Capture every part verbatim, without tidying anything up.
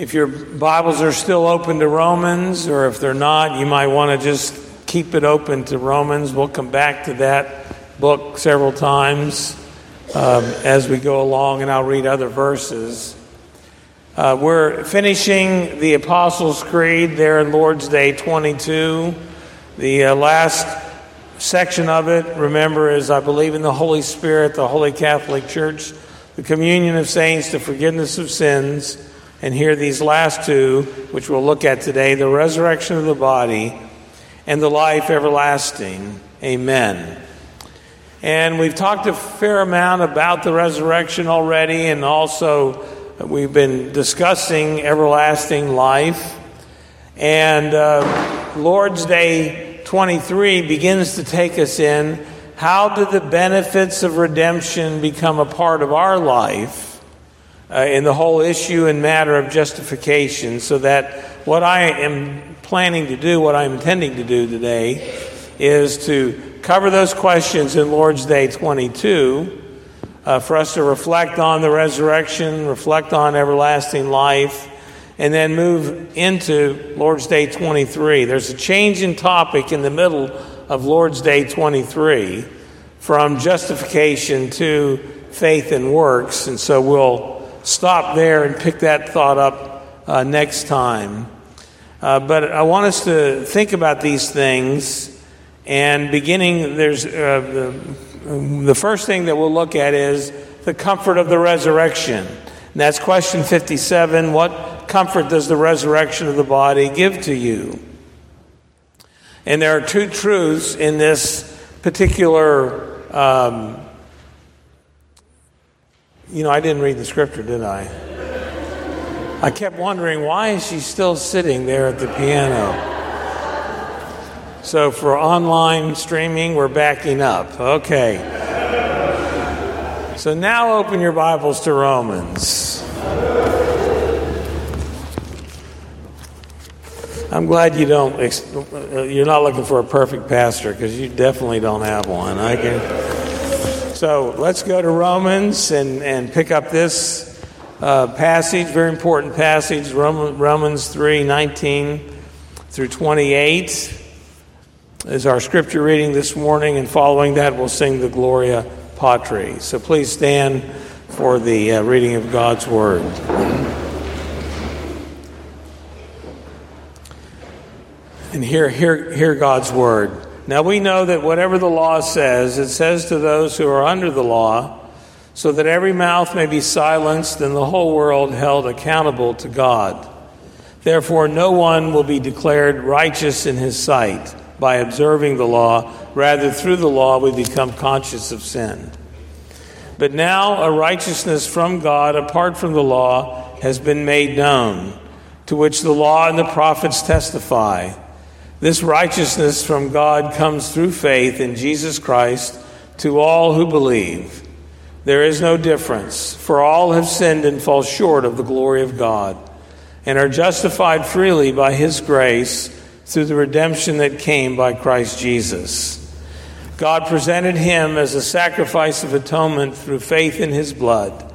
If your Bibles are still open to Romans, or if they're not, you might want to just keep it open to Romans. We'll come back to that book several times um, as we go along, and I'll read other verses. Uh, we're finishing the Apostles' Creed there in Lord's Day twenty-two. The uh, last section of it, remember, is I believe in the Holy Spirit, the Holy Catholic Church, the communion of saints, the forgiveness of sins, and here these last two, which we'll look at today, the resurrection of the body and the life everlasting. Amen. And we've talked a fair amount about the resurrection already, and also we've been discussing everlasting life. And uh, Lord's Day twenty-three begins to take us in. How did the benefits of redemption become a part of our life uh, in the whole issue and matter of justification? So that what I am planning to do, what I'm intending to do today, is to cover those questions in Lord's Day twenty-two. Uh, for us to reflect on the resurrection, reflect on everlasting life, and then move into Lord's Day twenty-three. There's a change in topic in the middle of Lord's Day twenty-three from justification to faith and works. And so we'll stop there and pick that thought up uh, next time. Uh, but I want us to think about these things, and beginning, there's uh, the... The first thing that we'll look at is the comfort of the resurrection. And that's question fifty-seven. What comfort does the resurrection of the body give to you? And there are two truths in this particular, um, you know, I didn't read the scripture, did I? I kept wondering, why is she still sitting there at the piano? So for online streaming, we're backing up. Okay. So now open your Bibles to Romans. I'm glad you don't, you're not looking for a perfect pastor, because you definitely don't have one. I can. So let's go to Romans and, and pick up this uh, passage, very important passage, Romans three nineteen through twenty-eight. Is our scripture reading this morning, and following that we'll sing the Gloria Patri. So please stand for the uh, reading of God's Word. And hear, hear, hear God's Word. Now we know that whatever the law says, it says to those who are under the law, so that every mouth may be silenced and the whole world held accountable to God. Therefore no one will be declared righteous in his sight by observing the law. Rather, through the law we become conscious of sin. But now a righteousness from God apart from the law has been made known, to which the law and the prophets testify. This righteousness from God comes through faith in Jesus Christ to all who believe. There is no difference, for all have sinned and fall short of the glory of God, and are justified freely by his grace through the redemption that came by Christ Jesus. God presented him as a sacrifice of atonement through faith in his blood.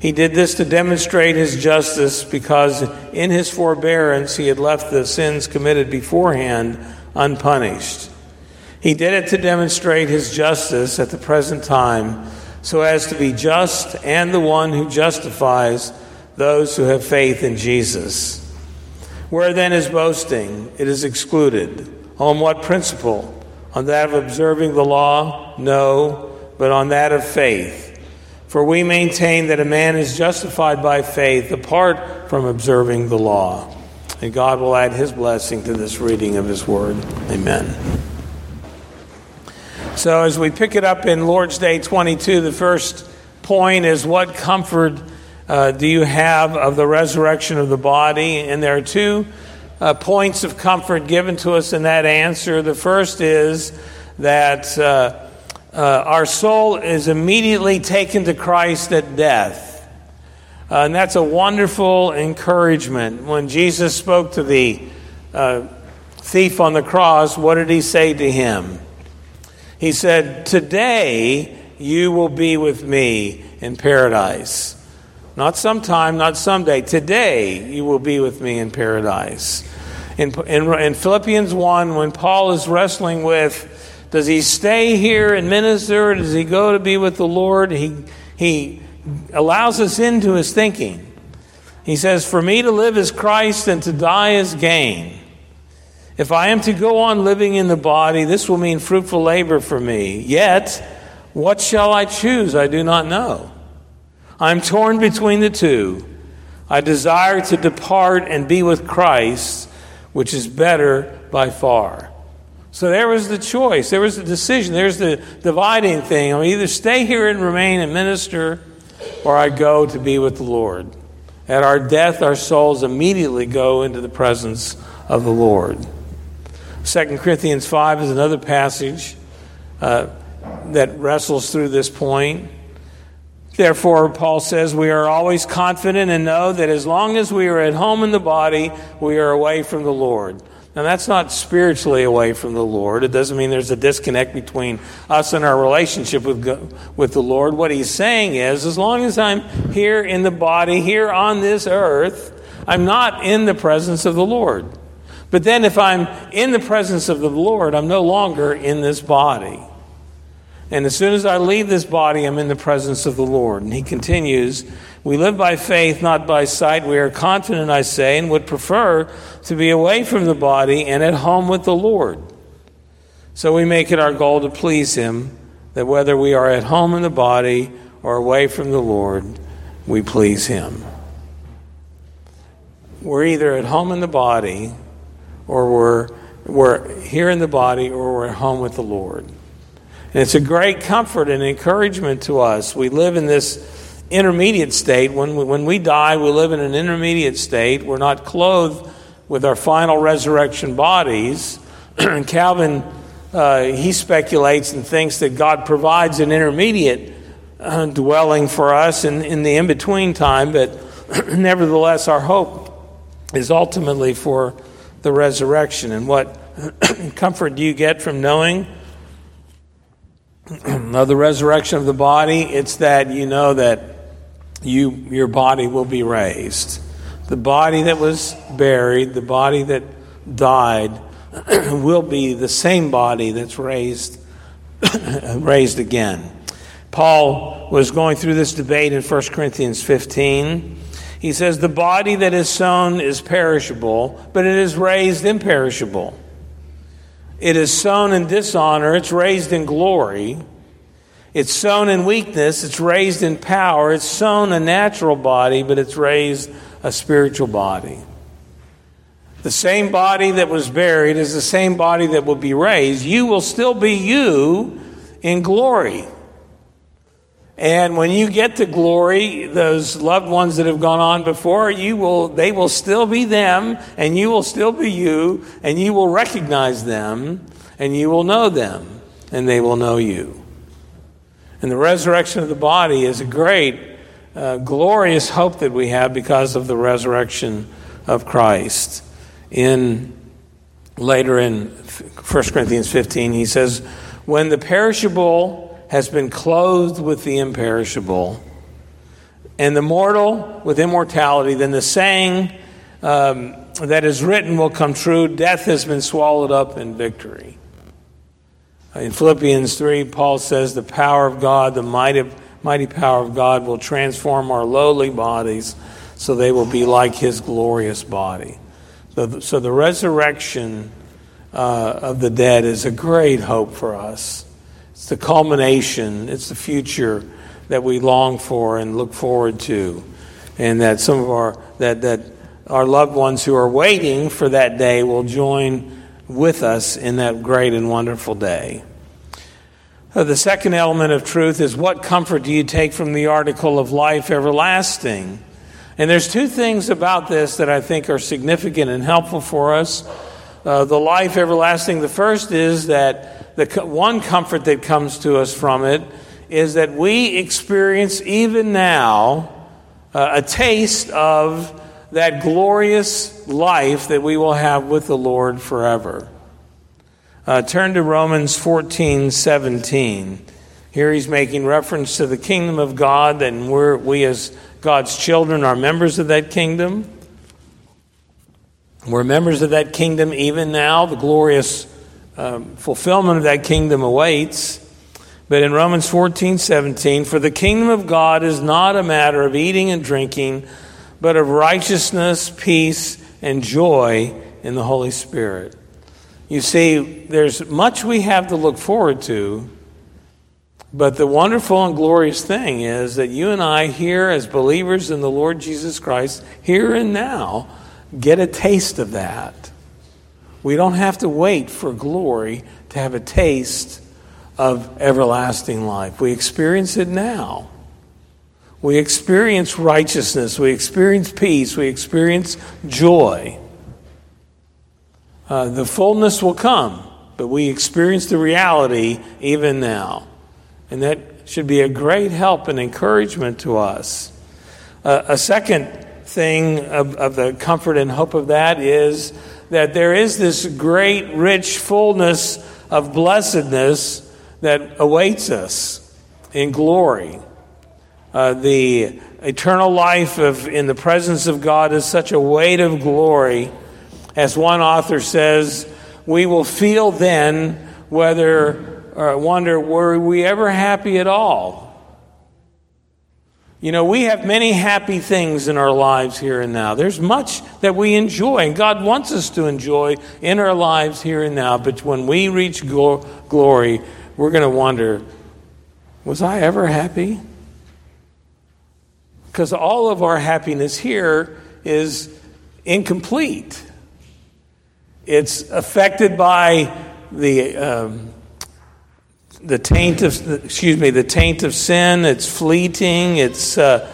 He did this to demonstrate his justice, because in his forbearance he had left the sins committed beforehand unpunished. He did it to demonstrate his justice at the present time, so as to be just and the one who justifies those who have faith in Jesus. Where then is boasting? It is excluded. On what principle? On that of observing the law? No, but on that of faith. For we maintain that a man is justified by faith apart from observing the law. And God will add his blessing to this reading of his word. Amen. So as we pick it up in Lord's Day twenty-two, the first point is, what comfort Uh, do you have of the resurrection of the body? And there are two uh, points of comfort given to us in that answer. The first is that uh, uh, our soul is immediately taken to Christ at death. Uh, and that's a wonderful encouragement. When Jesus spoke to the uh, thief on the cross, what did he say to him? He said, "Today you will be with me in paradise." Not sometime, not someday. Today you will be with me in paradise. In, in, in Philippians one, when Paul is wrestling with, does he stay here and minister? Or does he go to be with the Lord? He, he allows us into his thinking. He says, for me to live is Christ and to die is gain. If I am to go on living in the body, this will mean fruitful labor for me. Yet, what shall I choose? I do not know. I'm torn between the two. I desire to depart and be with Christ, which is better by far. So there was the choice. There was the decision. There's the dividing thing. I'll either stay here and remain and minister, or I go to be with the Lord. At our death, our souls immediately go into the presence of the Lord. Second Corinthians five is another passage uh, that wrestles through this point. Therefore, Paul says, we are always confident and know that as long as we are at home in the body, we are away from the Lord. Now, that's not spiritually away from the Lord. It doesn't mean there's a disconnect between us and our relationship with, with the Lord. What he's saying is, as long as I'm here in the body, here on this earth, I'm not in the presence of the Lord. But then if I'm in the presence of the Lord, I'm no longer in this body. And as soon as I leave this body, I'm in the presence of the Lord. And he continues, we live by faith, not by sight. We are confident, I say, and would prefer to be away from the body and at home with the Lord. So we make it our goal to please him, that whether we are at home in the body or away from the Lord, we please him. We're either at home in the body or we're, we're here in the body or we're at home with the Lord. And it's a great comfort and encouragement to us. We live in this intermediate state. When we, when we die, we live in an intermediate state. We're not clothed with our final resurrection bodies. And Calvin, uh, he speculates and thinks that God provides an intermediate uh, dwelling for us in, in the in-between time. But nevertheless, our hope is ultimately for the resurrection. And what comfort do you get from knowing of the resurrection of the body? It's that you know that you your body will be raised. The body that was buried, the body that died, will be the same body that's raised raised again. Paul was going through this debate in First Corinthians fifteen. He says, the body that is sown is perishable, but it is raised imperishable. It is sown in dishonor, it's raised in glory. It's sown in weakness, it's raised in power. It's sown a natural body, but it's raised a spiritual body. The same body that was buried is the same body that will be raised. You will still be you in glory. And when you get to glory, those loved ones that have gone on before, you will, they will still be them, and you will still be you, and you will recognize them, and you will know them, and they will know you. And the resurrection of the body is a great, uh, glorious hope that we have because of the resurrection of Christ. In later in First Corinthians fifteen, he says, when the perishable has been clothed with the imperishable, and the mortal with immortality, then the saying um, that is written will come true, death has been swallowed up in victory. In Philippians three, Paul says, the power of God, the mighty, mighty power of God will transform our lowly bodies so they will be like his glorious body. So, so the resurrection uh, of the dead is a great hope for us. It's the culmination, it's the future that we long for and look forward to. And that some of our that, that our loved ones who are waiting for that day will join with us in that great and wonderful day. The second element of truth is, what comfort do you take from the article of life everlasting? And there's two things about this that I think are significant and helpful for us. Uh, the life everlasting, the first is that the one comfort that comes to us from it is that we experience even now uh, a taste of that glorious life that we will have with the Lord forever. Uh, turn to Romans fourteen seventeen. Here he's making reference to the kingdom of God, and we're, we as God's children are members of that kingdom. We're members of that kingdom even now. The glorious um, fulfillment of that kingdom awaits. But in Romans fourteen seventeen, for the kingdom of God is not a matter of eating and drinking, but of righteousness, peace, and joy in the Holy Spirit. You see, there's much we have to look forward to, but the wonderful and glorious thing is that you and I here as believers in the Lord Jesus Christ, here and now, get a taste of that. We don't have to wait for glory to have a taste of everlasting life. We experience it now. We experience righteousness. We experience peace. We experience joy. Uh, the fullness will come, but we experience the reality even now. And that should be a great help and encouragement to us. Uh, a second thing of, of the comfort and hope of that is that there is this great, rich fullness of blessedness that awaits us in glory. Uh, the eternal life of in the presence of God is such a weight of glory. As one author says, we will feel then whether or wonder, were we ever happy at all? You know, we have many happy things in our lives here and now. There's much that we enjoy, and God wants us to enjoy in our lives here and now. But when we reach gl- glory, we're going to wonder, was I ever happy? Because all of our happiness here is incomplete. It's affected by the um, the taint of excuse me the taint of sin. It's fleeting. It's uh,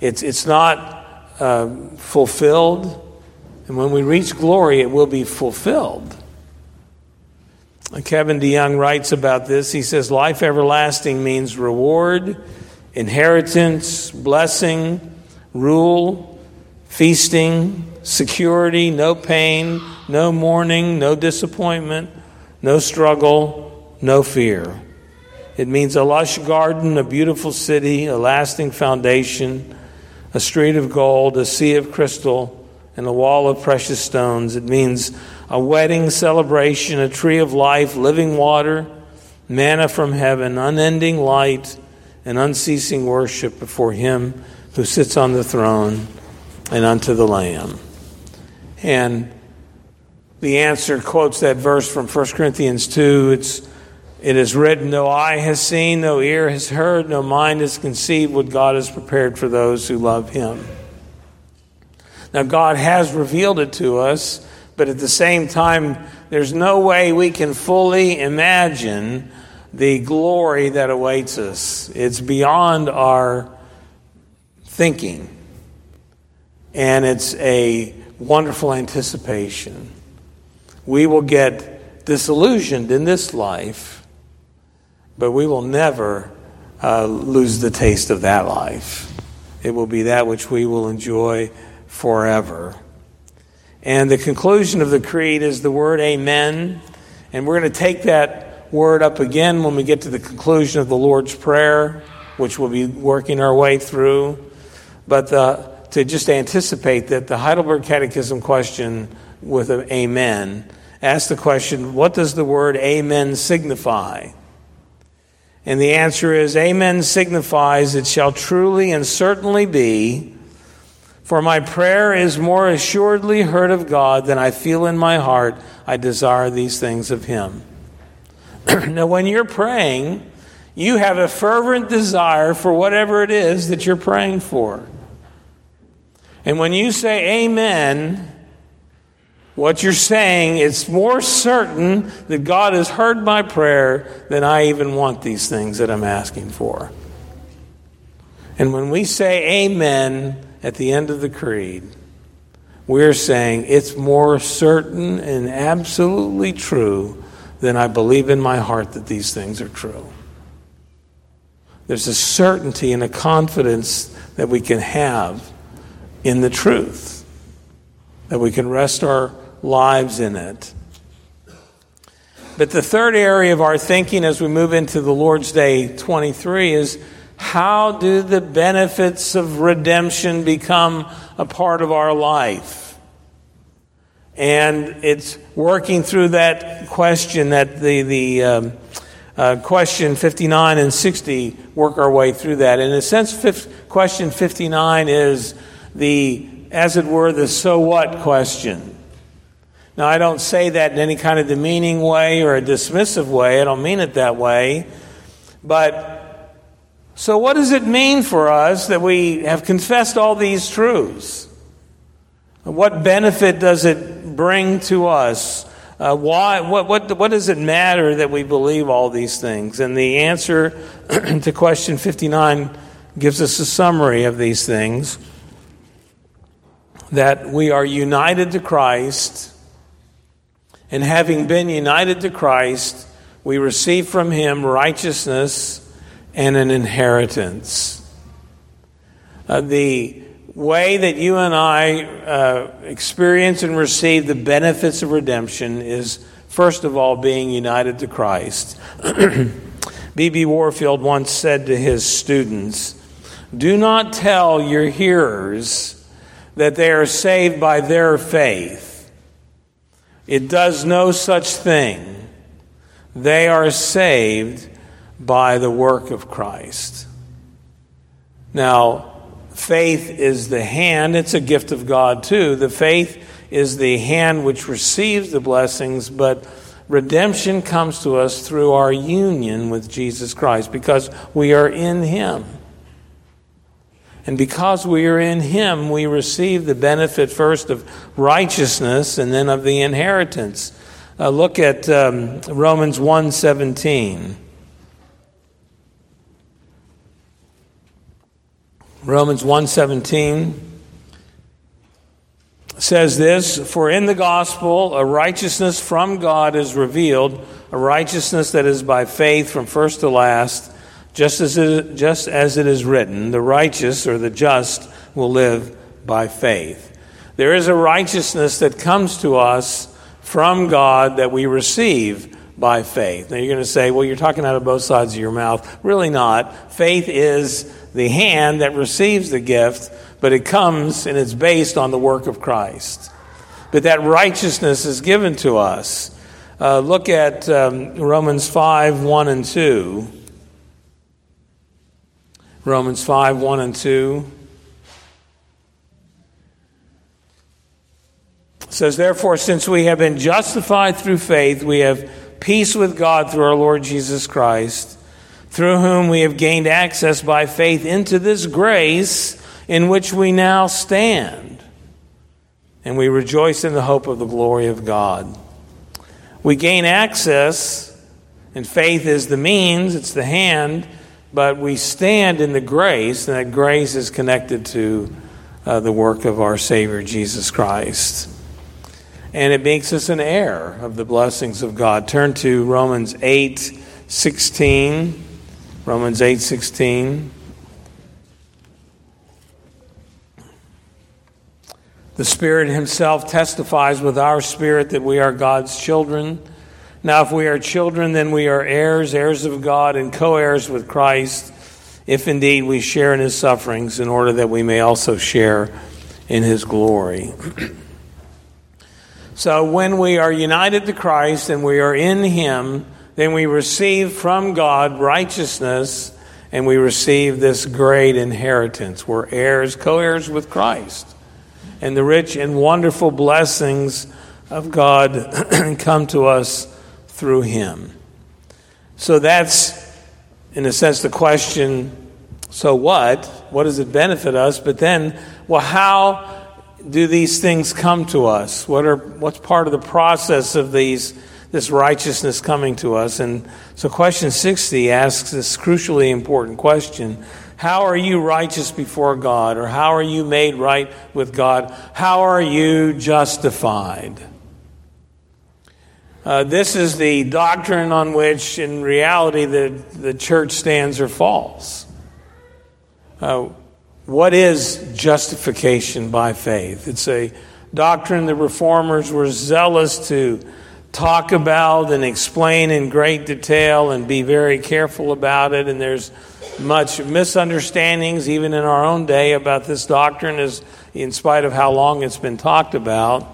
it's it's not uh, fulfilled. And when we reach glory, it will be fulfilled. Kevin DeYoung writes about this. He says, life everlasting means reward, inheritance, blessing, rule, feasting, security, no pain, no mourning, no disappointment, no struggle, no fear. It means a lush garden, a beautiful city, a lasting foundation, a street of gold, a sea of crystal, and a wall of precious stones. It means a wedding celebration, a tree of life, living water, manna from heaven, unending light, and unceasing worship before him who sits on the throne and unto the Lamb. And the answer quotes that verse from First Corinthians two. It's, it is written, no eye has seen, no ear has heard, no mind has conceived what God has prepared for those who love him. Now, God has revealed it to us, but at the same time, there's no way we can fully imagine the glory that awaits us. It's beyond our thinking, and it's a wonderful anticipation. We will get disillusioned in this life, but we will never uh, lose the taste of that life. It will be that which we will enjoy forever. And the conclusion of the creed is the word amen. And we're going to take that word up again when we get to the conclusion of the Lord's Prayer, which we'll be working our way through. But the, to just anticipate that the Heidelberg Catechism question with an amen asks the question, what does the word amen signify? And the answer is, amen signifies it shall truly and certainly be, for my prayer is more assuredly heard of God than I feel in my heart. I desire these things of him. Now, when you're praying, you have a fervent desire for whatever it is that you're praying for. And when you say amen, what you're saying, it's more certain that God has heard my prayer than I even want these things that I'm asking for. And when we say amen, at the end of the creed, we're saying it's more certain and absolutely true than I believe in my heart that these things are true. There's a certainty and a confidence that we can have in the truth, that we can rest our lives in it. But the third area of our thinking as we move into the Lord's Day twenty-three is, how do the benefits of redemption become a part of our life? And it's working through that question, that the the um, uh, question fifty-nine and sixty, work our way through that. In a sense, fifth, question fifty-nine is the, as it were, the so what question. Now, I don't say that in any kind of demeaning way or a dismissive way. I don't mean it that way. But, so what does it mean for us that we have confessed all these truths? What benefit does it bring to us? Uh, why? What, what, what does it matter that we believe all these things? And the answer to question fifty-nine gives us a summary of these things. That we are united to Christ, and having been united to Christ, we receive from him righteousness and an inheritance. Uh, the way that you and I uh, experience and receive the benefits of redemption is, first of all, being united to Christ. B B Warfield once said to his students, "Do not tell your hearers that they are saved by their faith. It does no such thing. They are saved by the work of Christ." Now, faith is the hand. It's a gift of God, too. The faith is the hand which receives the blessings, but redemption comes to us through our union with Jesus Christ because we are in him. And because we are in him, we receive the benefit first of righteousness and then of the inheritance. Uh, look at um, Romans one seventeen. Romans one seventeen says this, "For in the gospel a righteousness from God is revealed, a righteousness that is by faith from first to last, Just as, it, just as it is written, the righteous or the just will live by faith." There is a righteousness that comes to us from God that we receive by faith. Now you're going to say, well, you're talking out of both sides of your mouth. Really not. Faith is the hand that receives the gift, but it comes and it's based on the work of Christ. But that righteousness is given to us. Uh, look at um, Romans five, one and two. Romans five, one and two says, "Therefore, since we have been justified through faith, we have peace with God through our Lord Jesus Christ, through whom we have gained access by faith into this grace in which we now stand. And we rejoice in the hope of the glory of God." We gain access, and faith is the means, it's the hand, but we stand in the grace, and that grace is connected to uh, the work of our Savior, Jesus Christ. And it makes us an heir of the blessings of God. Turn to Romans eight sixteen. Romans eight sixteen. "The Spirit himself testifies with our spirit that we are God's children. Now, if we are children, then we are heirs, heirs of God, and co-heirs with Christ, if indeed we share in his sufferings, in order that we may also share in his glory." So when we are united to Christ and we are in him, then we receive from God righteousness, and we receive this great inheritance. We're heirs, co-heirs with Christ. And the rich and wonderful blessings of God come to us through him. So that's, in a sense, the question, so what? What does it benefit us? But then, well, how do these things come to us? What are what's part of the process of these this righteousness coming to us? And so question sixty asks this crucially important question. How are you righteous before God? Or how are you made right with God? How are you justified? Uh, this is the doctrine on which, in reality, the, the church stands or falls. Uh, what is justification by faith? It's a doctrine the Reformers were zealous to talk about and explain in great detail and be very careful about it. And there's much misunderstandings, even in our own day, about this doctrine, is in spite of how long it's been talked about.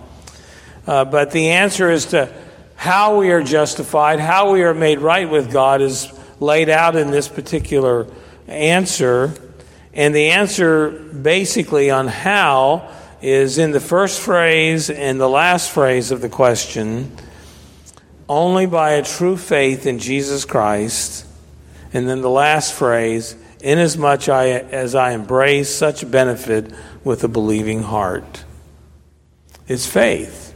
Uh, but the answer as to how we are justified, how we are made right with God, is laid out in this particular answer. And the answer basically on how is in the first phrase and the last phrase of the question. Only by a true faith in Jesus Christ. And then the last phrase, inasmuch I, as I embrace such benefit with a believing heart. It's faith.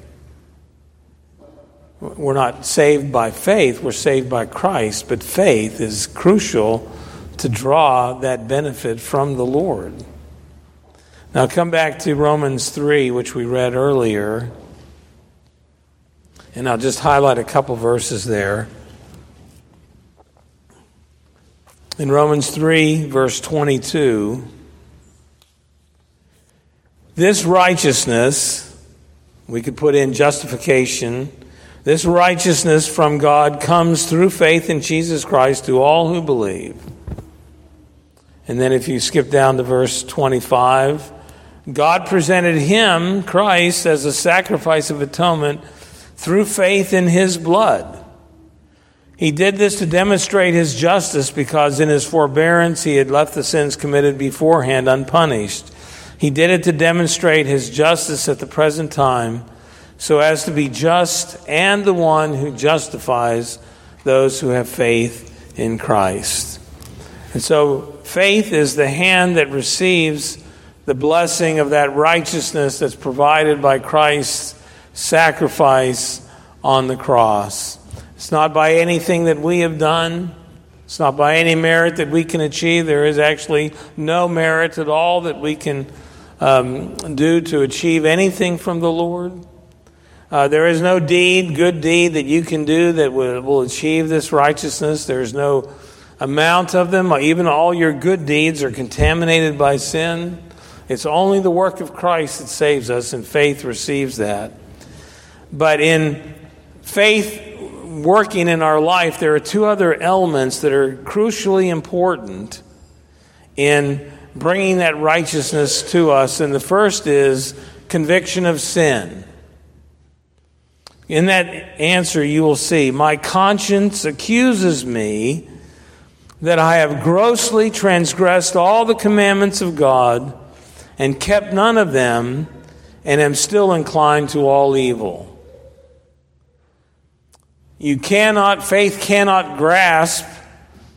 We're not saved by faith, we're saved by Christ, but faith is crucial to draw that benefit from the Lord. Now come back to Romans three, which we read earlier, and I'll just highlight a couple verses there. In Romans three, verse twenty-two, this righteousness, we could put in justification, this righteousness from God comes through faith in Jesus Christ to all who believe. And then if you skip down to verse twenty-five, God presented him, Christ, as a sacrifice of atonement through faith in his blood. He did this to demonstrate his justice, because in his forbearance he had left the sins committed beforehand unpunished. He did it to demonstrate his justice at the present time, so as to be just and the one who justifies those who have faith in Christ. And so faith is the hand that receives the blessing of that righteousness that's provided by Christ's sacrifice on the cross. It's not by anything that we have done. It's not by any merit that we can achieve. There is actually no merit at all that we can um, do to achieve anything from the Lord. Uh, there is no deed, good deed, that you can do that will, will achieve this righteousness. There is no amount of them. Even all your good deeds are contaminated by sin. It's only the work of Christ that saves us, and faith receives that. But in faith working in our life, there are two other elements that are crucially important in bringing that righteousness to us. And the first is conviction of sin. In that answer, you will see, my conscience accuses me that I have grossly transgressed all the commandments of God and kept none of them, and am still inclined to all evil. You cannot, faith cannot grasp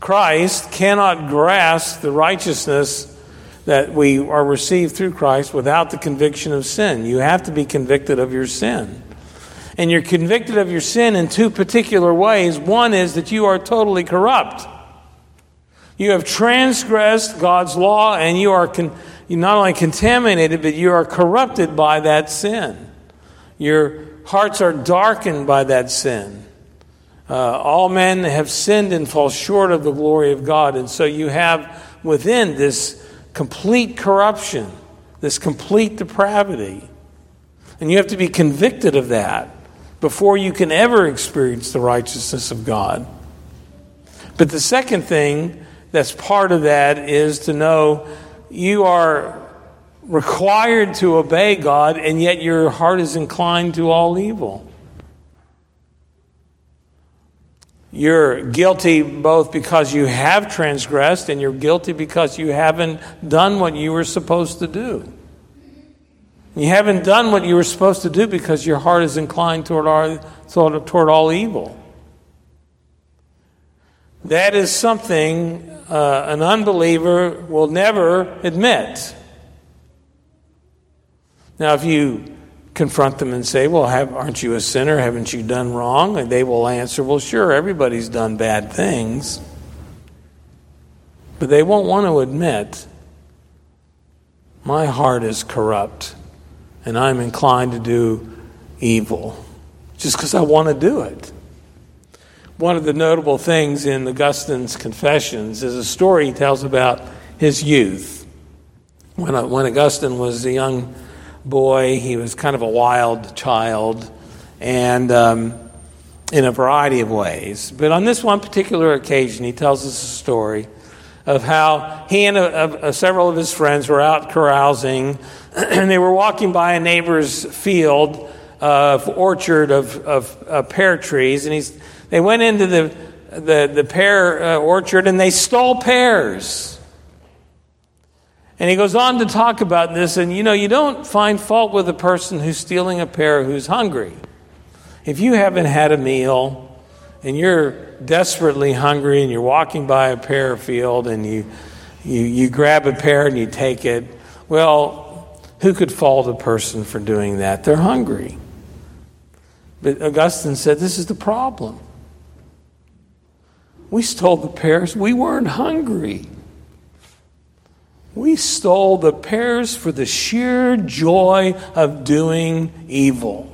Christ, cannot grasp the righteousness that we are received through Christ without the conviction of sin. You have to be convicted of your sin. And you're convicted of your sin in two particular ways. One is that you are totally corrupt. You have transgressed God's law, and you are con- you're not only contaminated, but you are corrupted by that sin. Your hearts are darkened by that sin. Uh, all men have sinned and fall short of the glory of God. And so you have within this complete corruption, this complete depravity. And you have to be convicted of that before you can ever experience the righteousness of God. But the second thing that's part of that is to know you are required to obey God, and yet your heart is inclined to all evil. You're guilty both because you have transgressed, and you're guilty because you haven't done what you were supposed to do. You haven't done what you were supposed to do because your heart is inclined toward all, toward, toward all evil. That is something uh, an unbeliever will never admit. Now, if you confront them and say, well, have, aren't you a sinner? Haven't you done wrong? And they will answer, well, sure, everybody's done bad things. But they won't want to admit, my heart is corrupt, and I'm inclined to do evil just because I want to do it. One of the notable things in Augustine's Confessions is a story he tells about his youth. When, when Augustine was a young boy, he was kind of a wild child, and um, in a variety of ways. But on this one particular occasion, he tells us a story of how he and a, a, several of his friends were out carousing, and they were walking by a neighbor's field of orchard of, of, of pear trees, and he's they went into the the, the pear uh, orchard and they stole pears. And he goes on to talk about this, and you know, you don't find fault with a person who's stealing a pear who's hungry. If you haven't had a meal and you're desperately hungry and you're walking by a pear field and you, you you grab a pear and you take it, well, who could fault a person for doing that? They're hungry. But Augustine said, this is the problem. We stole the pears. We weren't hungry. We stole the pears for the sheer joy of doing evil.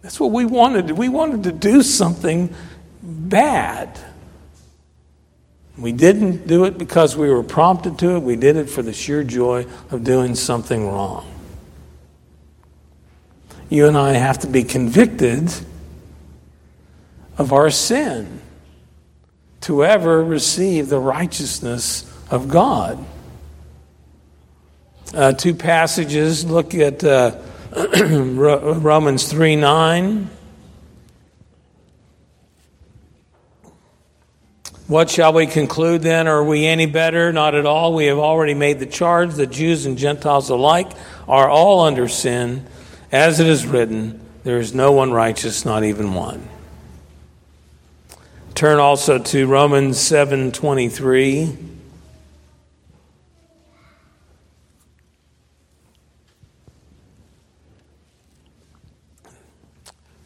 That's what we wanted. We wanted to do something bad. We didn't do it because we were prompted to it. We did it for the sheer joy of doing something wrong. You and I have to be convicted of our sin to ever receive the righteousness of God. Uh, two passages look at... Uh, Romans three nine. What shall we conclude then? Are we any better? Not at all. We have already made the charge that Jews and Gentiles alike are all under sin. As it is written, there is no one righteous, not even one. Turn also to Romans seven twenty-three.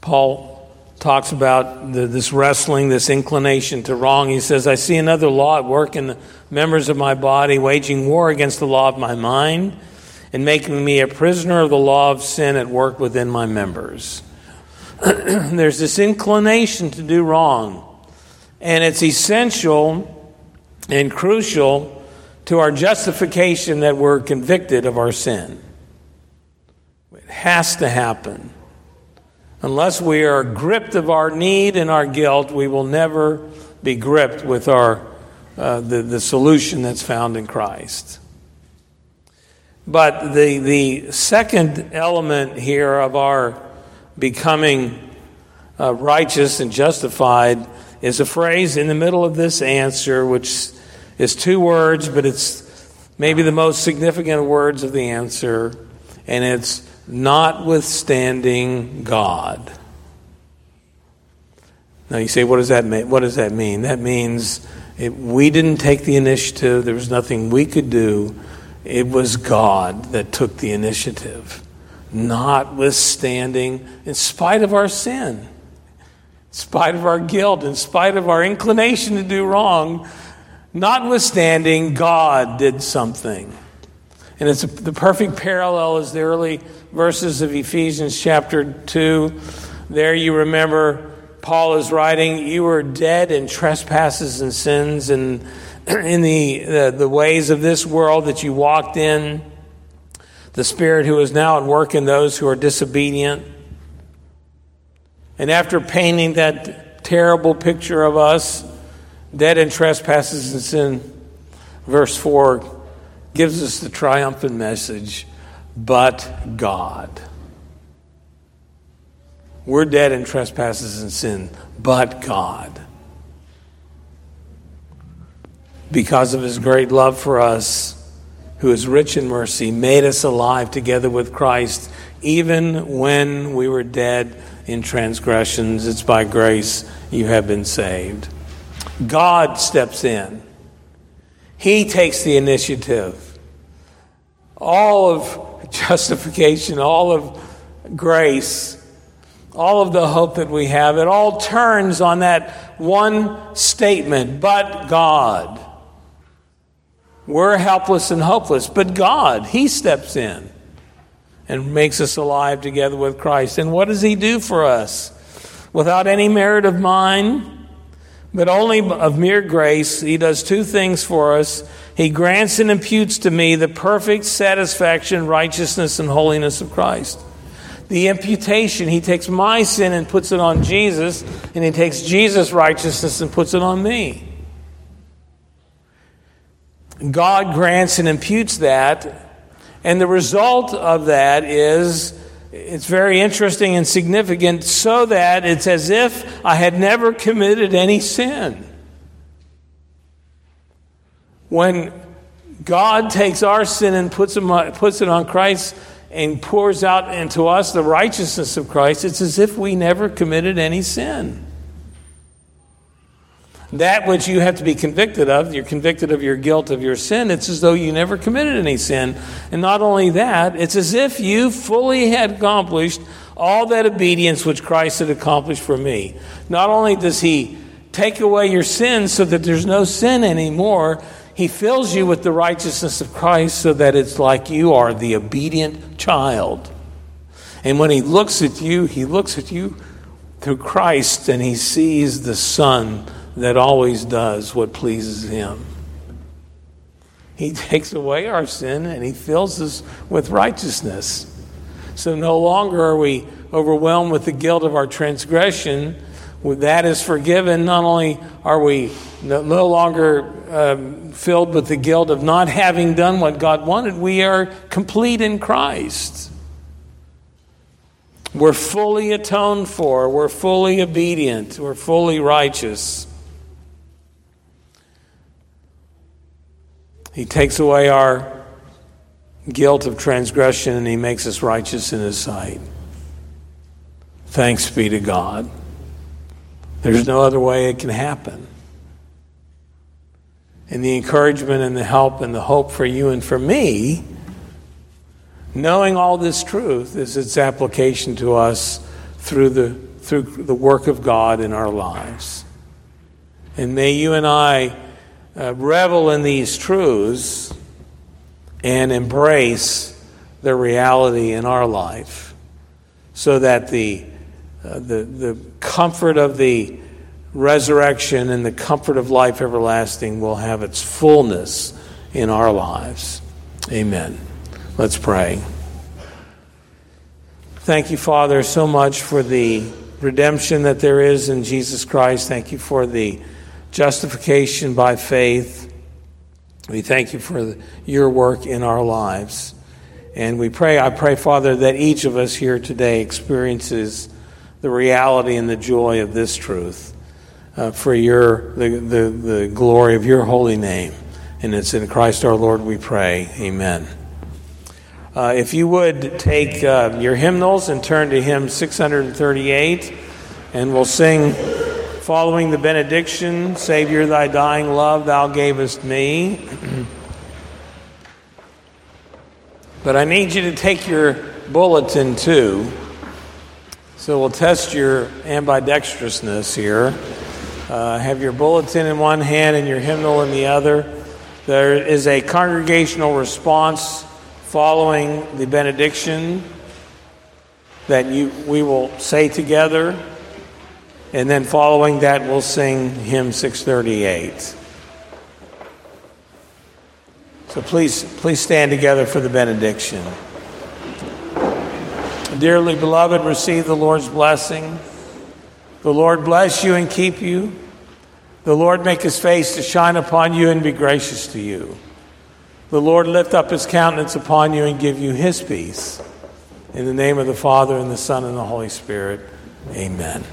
Paul talks about the, this wrestling, this inclination to wrong. He says, I see another law at work in the members of my body, waging war against the law of my mind and making me a prisoner of the law of sin at work within my members. There's this inclination to do wrong, and it's essential and crucial to our justification that we're convicted of our sin. It has to happen. Unless we are gripped of our need and our guilt, we will never be gripped with our uh, the, the solution that's found in Christ. But the the second element here of our becoming uh, righteous and justified is a phrase in the middle of this answer, which is two words, but it's maybe the most significant words of the answer, and it's notwithstanding God. Now you say, what does that mean? What does that mean? That means it, we didn't take the initiative. There was nothing we could do. It was God that took the initiative. Notwithstanding, in spite of our sin, in spite of our guilt, in spite of our inclination to do wrong, notwithstanding, God did something. And it's a, the perfect parallel is the early verses of Ephesians chapter two. There you remember Paul is writing, you were dead in trespasses and sins and in the, the, the ways of this world that you walked in, the Spirit who is now at work in those who are disobedient. And after painting that terrible picture of us, dead in trespasses and sin, verse four gives us the triumphant message, but God. We're dead in trespasses and sin, but God. Because of his great love for us, who is rich in mercy, made us alive together with Christ, even when we were dead in transgressions. It's by grace you have been saved. God steps in. He takes the initiative. All of justification, all of grace, all of the hope that we have, it all turns on that one statement, but God. We're helpless and hopeless, but God, he steps in and makes us alive together with Christ. And what does he do for us? Without any merit of mine, but only of mere grace, he does two things for us. He grants and imputes to me the perfect satisfaction, righteousness, and holiness of Christ. The imputation, he takes my sin and puts it on Jesus, and he takes Jesus' righteousness and puts it on me. God grants and imputes that. And the result of that is, it's very interesting and significant, so that it's as if I had never committed any sin. When God takes our sin and puts it on Christ and pours out into us the righteousness of Christ, it's as if we never committed any sin. That which you have to be convicted of, you're convicted of your guilt of your sin, it's as though you never committed any sin. And not only that, it's as if you fully had accomplished all that obedience which Christ had accomplished for me. Not only does he take away your sin so that there's no sin anymore, he fills you with the righteousness of Christ so that it's like you are the obedient child. And when he looks at you, he looks at you through Christ, and he sees the Son that always does what pleases him. He takes away our sin and he fills us with righteousness. So no longer are we overwhelmed with the guilt of our transgression. That is forgiven. Not only are we no longer um, filled with the guilt of not having done what God wanted, we are complete in Christ. We're fully atoned for. We're fully obedient. We're fully righteous. He takes away our guilt of transgression and he makes us righteous in his sight. Thanks be to God. There's no other way it can happen. And the encouragement and the help and the hope for you and for me, knowing all this truth, is its application to us through the through the work of God in our lives. And may you and I Uh, revel in these truths and embrace their reality in our life, so that the, uh, the the comfort of the resurrection and the comfort of life everlasting will have its fullness in our lives. Amen. Let's pray. Thank you, Father, so much for the redemption that there is in Jesus Christ. Thank you for the justification by faith. We thank you for the, your work in our lives. And we pray, I pray, Father, that each of us here today experiences the reality and the joy of this truth uh, for your the, the, the glory of your holy name. And it's in Christ our Lord we pray. Amen. Uh, if you would take uh, your hymnals and turn to hymn six thirty-eight, and we'll sing, following the benediction, Savior, thy dying love thou gavest me. But I need you to take your bulletin too. So we'll test your ambidextrousness here. Uh, have your bulletin in one hand and your hymnal in the other. There is a congregational response following the benediction that you we will say together. And then following that, we'll sing hymn six thirty-eight. So please, please stand together for the benediction. Dearly beloved, receive the Lord's blessing. The Lord bless you and keep you. The Lord make his face to shine upon you and be gracious to you. The Lord lift up his countenance upon you and give you his peace. In the name of the Father, and the Son, and the Holy Spirit, amen.